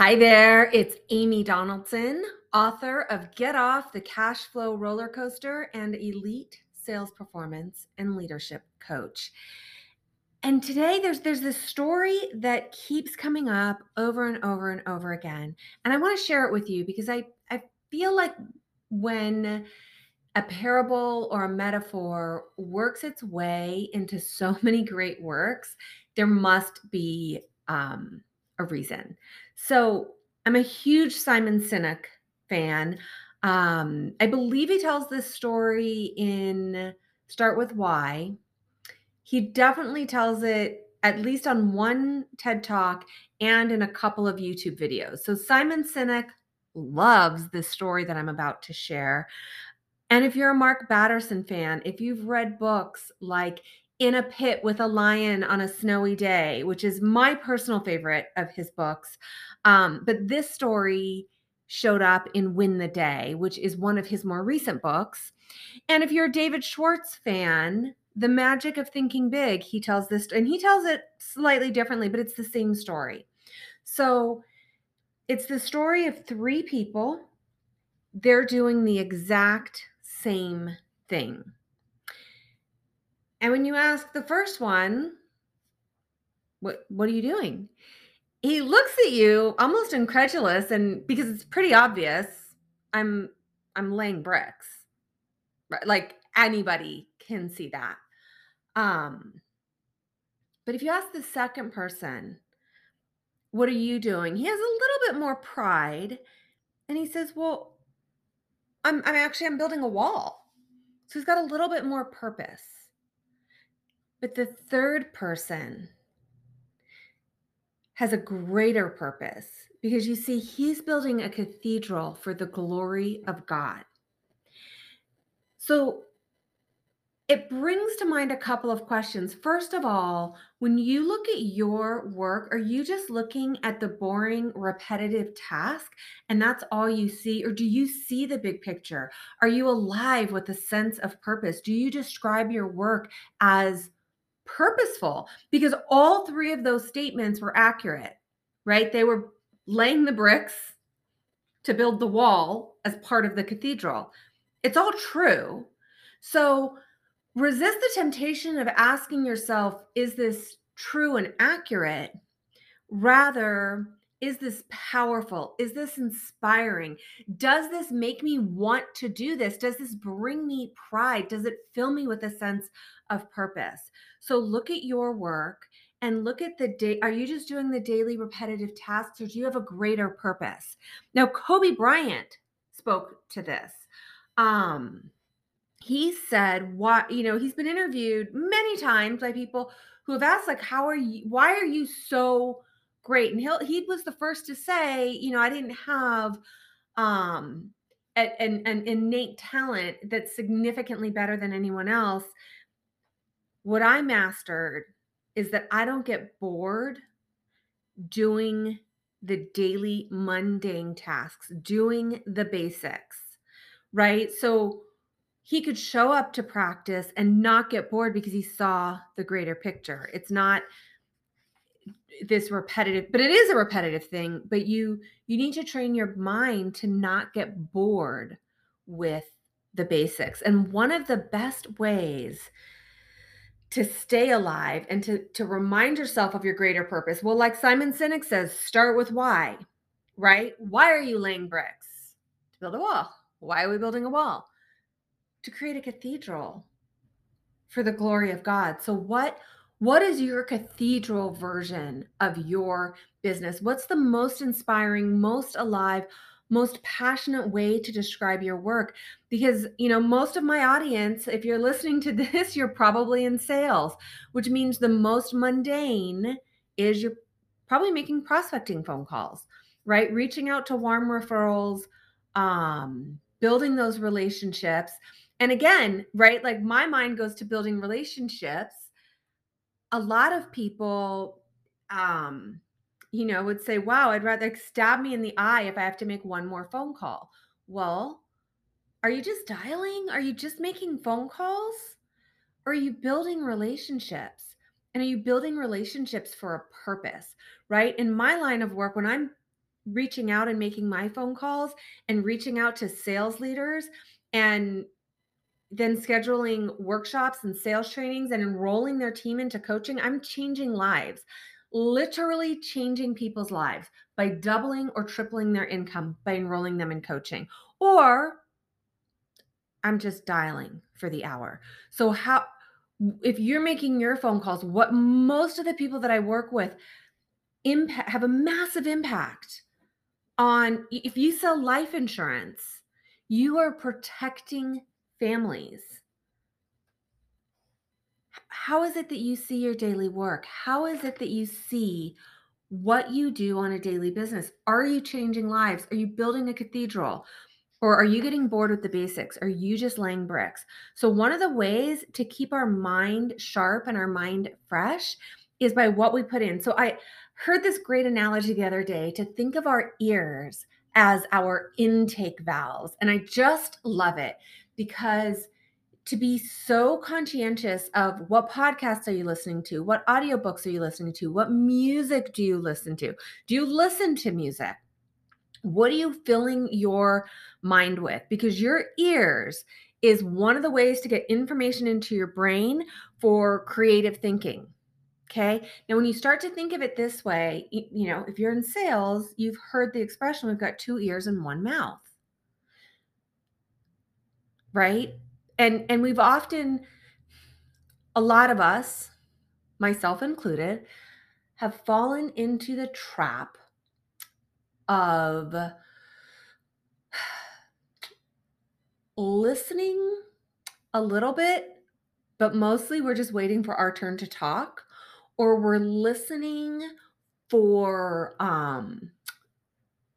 Hi there, it's Amy Donaldson, author of Get Off the Cash Flow Roller Coaster and Elite Sales Performance and Leadership Coach. And today there's this story that keeps coming up over and over and over again. And I want to share it with you because I feel like when a parable or a metaphor works its way into so many great works, there must be a reason. So I'm a huge Simon Sinek fan. I believe he tells this story in Start With Why. He definitely tells it at least on one TED Talk and in a couple of YouTube videos. So Simon Sinek loves this story that I'm about to share. And if you're a Mark Batterson fan, if you've read books like In a Pit with a Lion on a Snowy Day, which is my personal favorite of his books. But this story showed up in Win the Day, which is one of his more recent books. And if you're a David Schwartz fan, The Magic of Thinking Big, he tells this, and he tells it slightly differently, but it's the same story. So it's the story of three people. They're doing the exact same thing. And when you ask the first one, what are you doing? He looks at you almost incredulous, and because it's pretty obvious, I'm laying bricks. Right? Like anybody can see that. But if you ask the second person, what are you doing? He has a little bit more pride, and he says, well, I'm building a wall. So he's got a little bit more purpose. But the third person has a greater purpose because you see, he's building a cathedral for the glory of God. So it brings to mind a couple of questions. First of all, when you look at your work, are you just looking at the boring, repetitive task and that's all you see? Or do you see the big picture? Are you alive with a sense of purpose? Do you describe your work as purposeful? Because all three of those statements were accurate, right? They were laying the bricks to build the wall as part of the cathedral. It's all true. So resist the temptation of asking yourself, is this true and accurate? Rather, is this powerful? Is this inspiring? Does this make me want to do this? Does this bring me pride? Does it fill me with a sense of purpose? So look at your work and look at the day. Are you just doing the daily repetitive tasks or do you have a greater purpose? Now, Kobe Bryant spoke to this. He said, he's been interviewed many times by people who have asked, like, why are you so great? And he was the first to say, I didn't have an innate talent that's significantly better than anyone else. What I mastered is that I don't get bored doing the daily mundane tasks, doing the basics, right? So he could show up to practice and not get bored because he saw the greater picture. It's not this repetitive, but it is a repetitive thing, but you need to train your mind to not get bored with the basics. And one of the best ways to stay alive and to remind yourself of your greater purpose. Well, like Simon Sinek says, start with why, right? Why are you laying bricks? To build a wall. Why are we building a wall? To create a cathedral for the glory of God. So what is your cathedral version of your business? What's the most inspiring, most alive, most passionate way to describe your work? Because, most of my audience, if you're listening to this, you're probably in sales, which means the most mundane is you're probably making prospecting phone calls, right? Reaching out to warm referrals, building those relationships. And again, right, like my mind goes to building relationships. A lot of people, would say, wow, I'd rather stab me in the eye if I have to make one more phone call. Well, are you just dialing? Are you just making phone calls? Or are you building relationships? And are you building relationships for a purpose, right? In my line of work, when I'm reaching out and making my phone calls and reaching out to sales leaders and then scheduling workshops and sales trainings and enrolling their team into coaching, I'm changing lives, literally changing people's lives by doubling or tripling their income by enrolling them in coaching. Or I'm just dialing for the hour. So how, if you're making your phone calls, what most of the people that I work with impact, have a massive impact on, if you sell life insurance, you are protecting families. How is it that you see your daily work? How is it that you see what you do on a daily business? Are you changing lives? Are you building a cathedral? Or are you getting bored with the basics? Are you just laying bricks? So one of the ways to keep our mind sharp and our mind fresh is by what we put in. So I heard this great analogy the other day to think of our ears as our intake valves. And I just love it, because to be so conscientious of what podcasts are you listening to? What audiobooks are you listening to? What music do you listen to? Do you listen to music? What are you filling your mind with? Because your ears is one of the ways to get information into your brain for creative thinking. Okay. Now, when you start to think of it this way, you know, if you're in sales, you've heard the expression, we've got two ears and one mouth. Right. And we've often, a lot of us, myself included, have fallen into the trap of listening a little bit, but mostly we're just waiting for our turn to talk, or we're listening for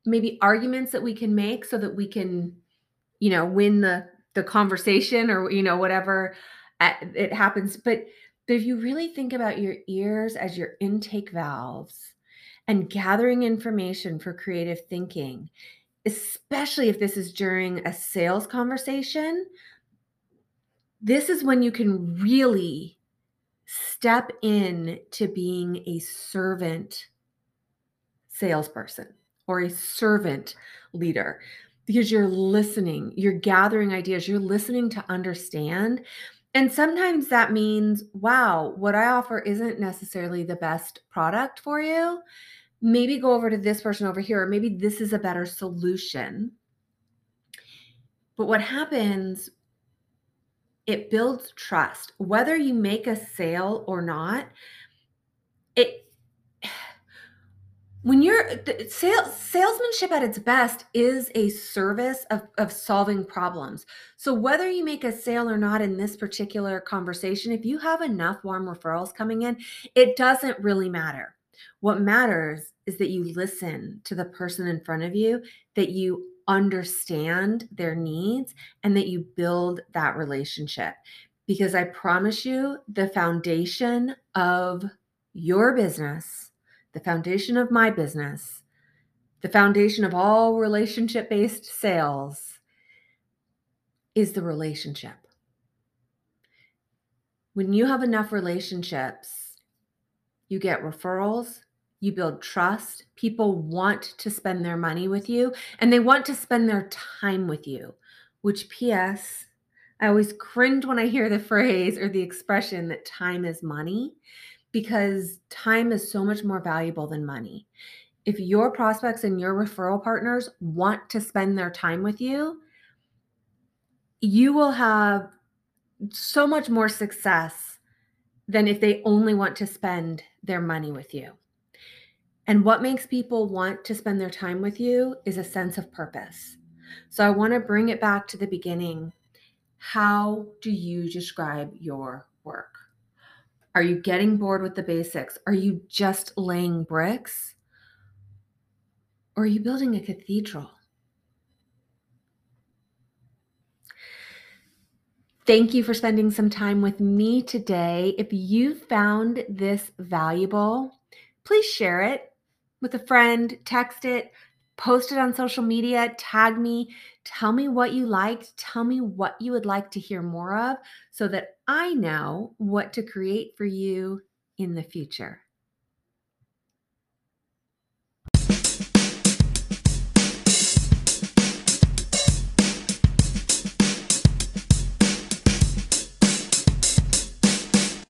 maybe arguments that we can make so that we can, you know, win the conversation, or, you know, whatever it happens. But if you really think about your ears as your intake valves, and gathering information for creative thinking, especially if this is during a sales conversation, this is when you can really step in to being a servant salesperson or a servant leader, because you're listening, you're gathering ideas, you're listening to understand. And sometimes that means, wow, what I offer isn't necessarily the best product for you. Maybe go over to this person over here, or maybe this is a better solution. But what happens, it builds trust. Whether you make a sale or not, salesmanship at its best is a service of solving problems. So whether you make a sale or not in this particular conversation, if you have enough warm referrals coming in, it doesn't really matter. What matters is that you listen to the person in front of you, that you understand their needs, and that you build that relationship. Because I promise you, the foundation of your business, the foundation of my business, the foundation of all relationship-based sales is the relationship. When you have enough relationships, you get referrals, you build trust, people want to spend their money with you, and they want to spend their time with you, which, P.S., I always cringe when I hear the phrase or the expression that time is money, because time is so much more valuable than money. If your prospects and your referral partners want to spend their time with you, you will have so much more success than if they only want to spend their money with you. And what makes people want to spend their time with you is a sense of purpose. So I want to bring it back to the beginning. How do you describe your work? Are you getting bored with the basics? Are you just laying bricks? Or are you building a cathedral? Thank you for spending some time with me today. If you found this valuable, please share it with a friend, text it, post it on social media, tag me, tell me what you liked, tell me what you would like to hear more of, so that I know what to create for you in the future.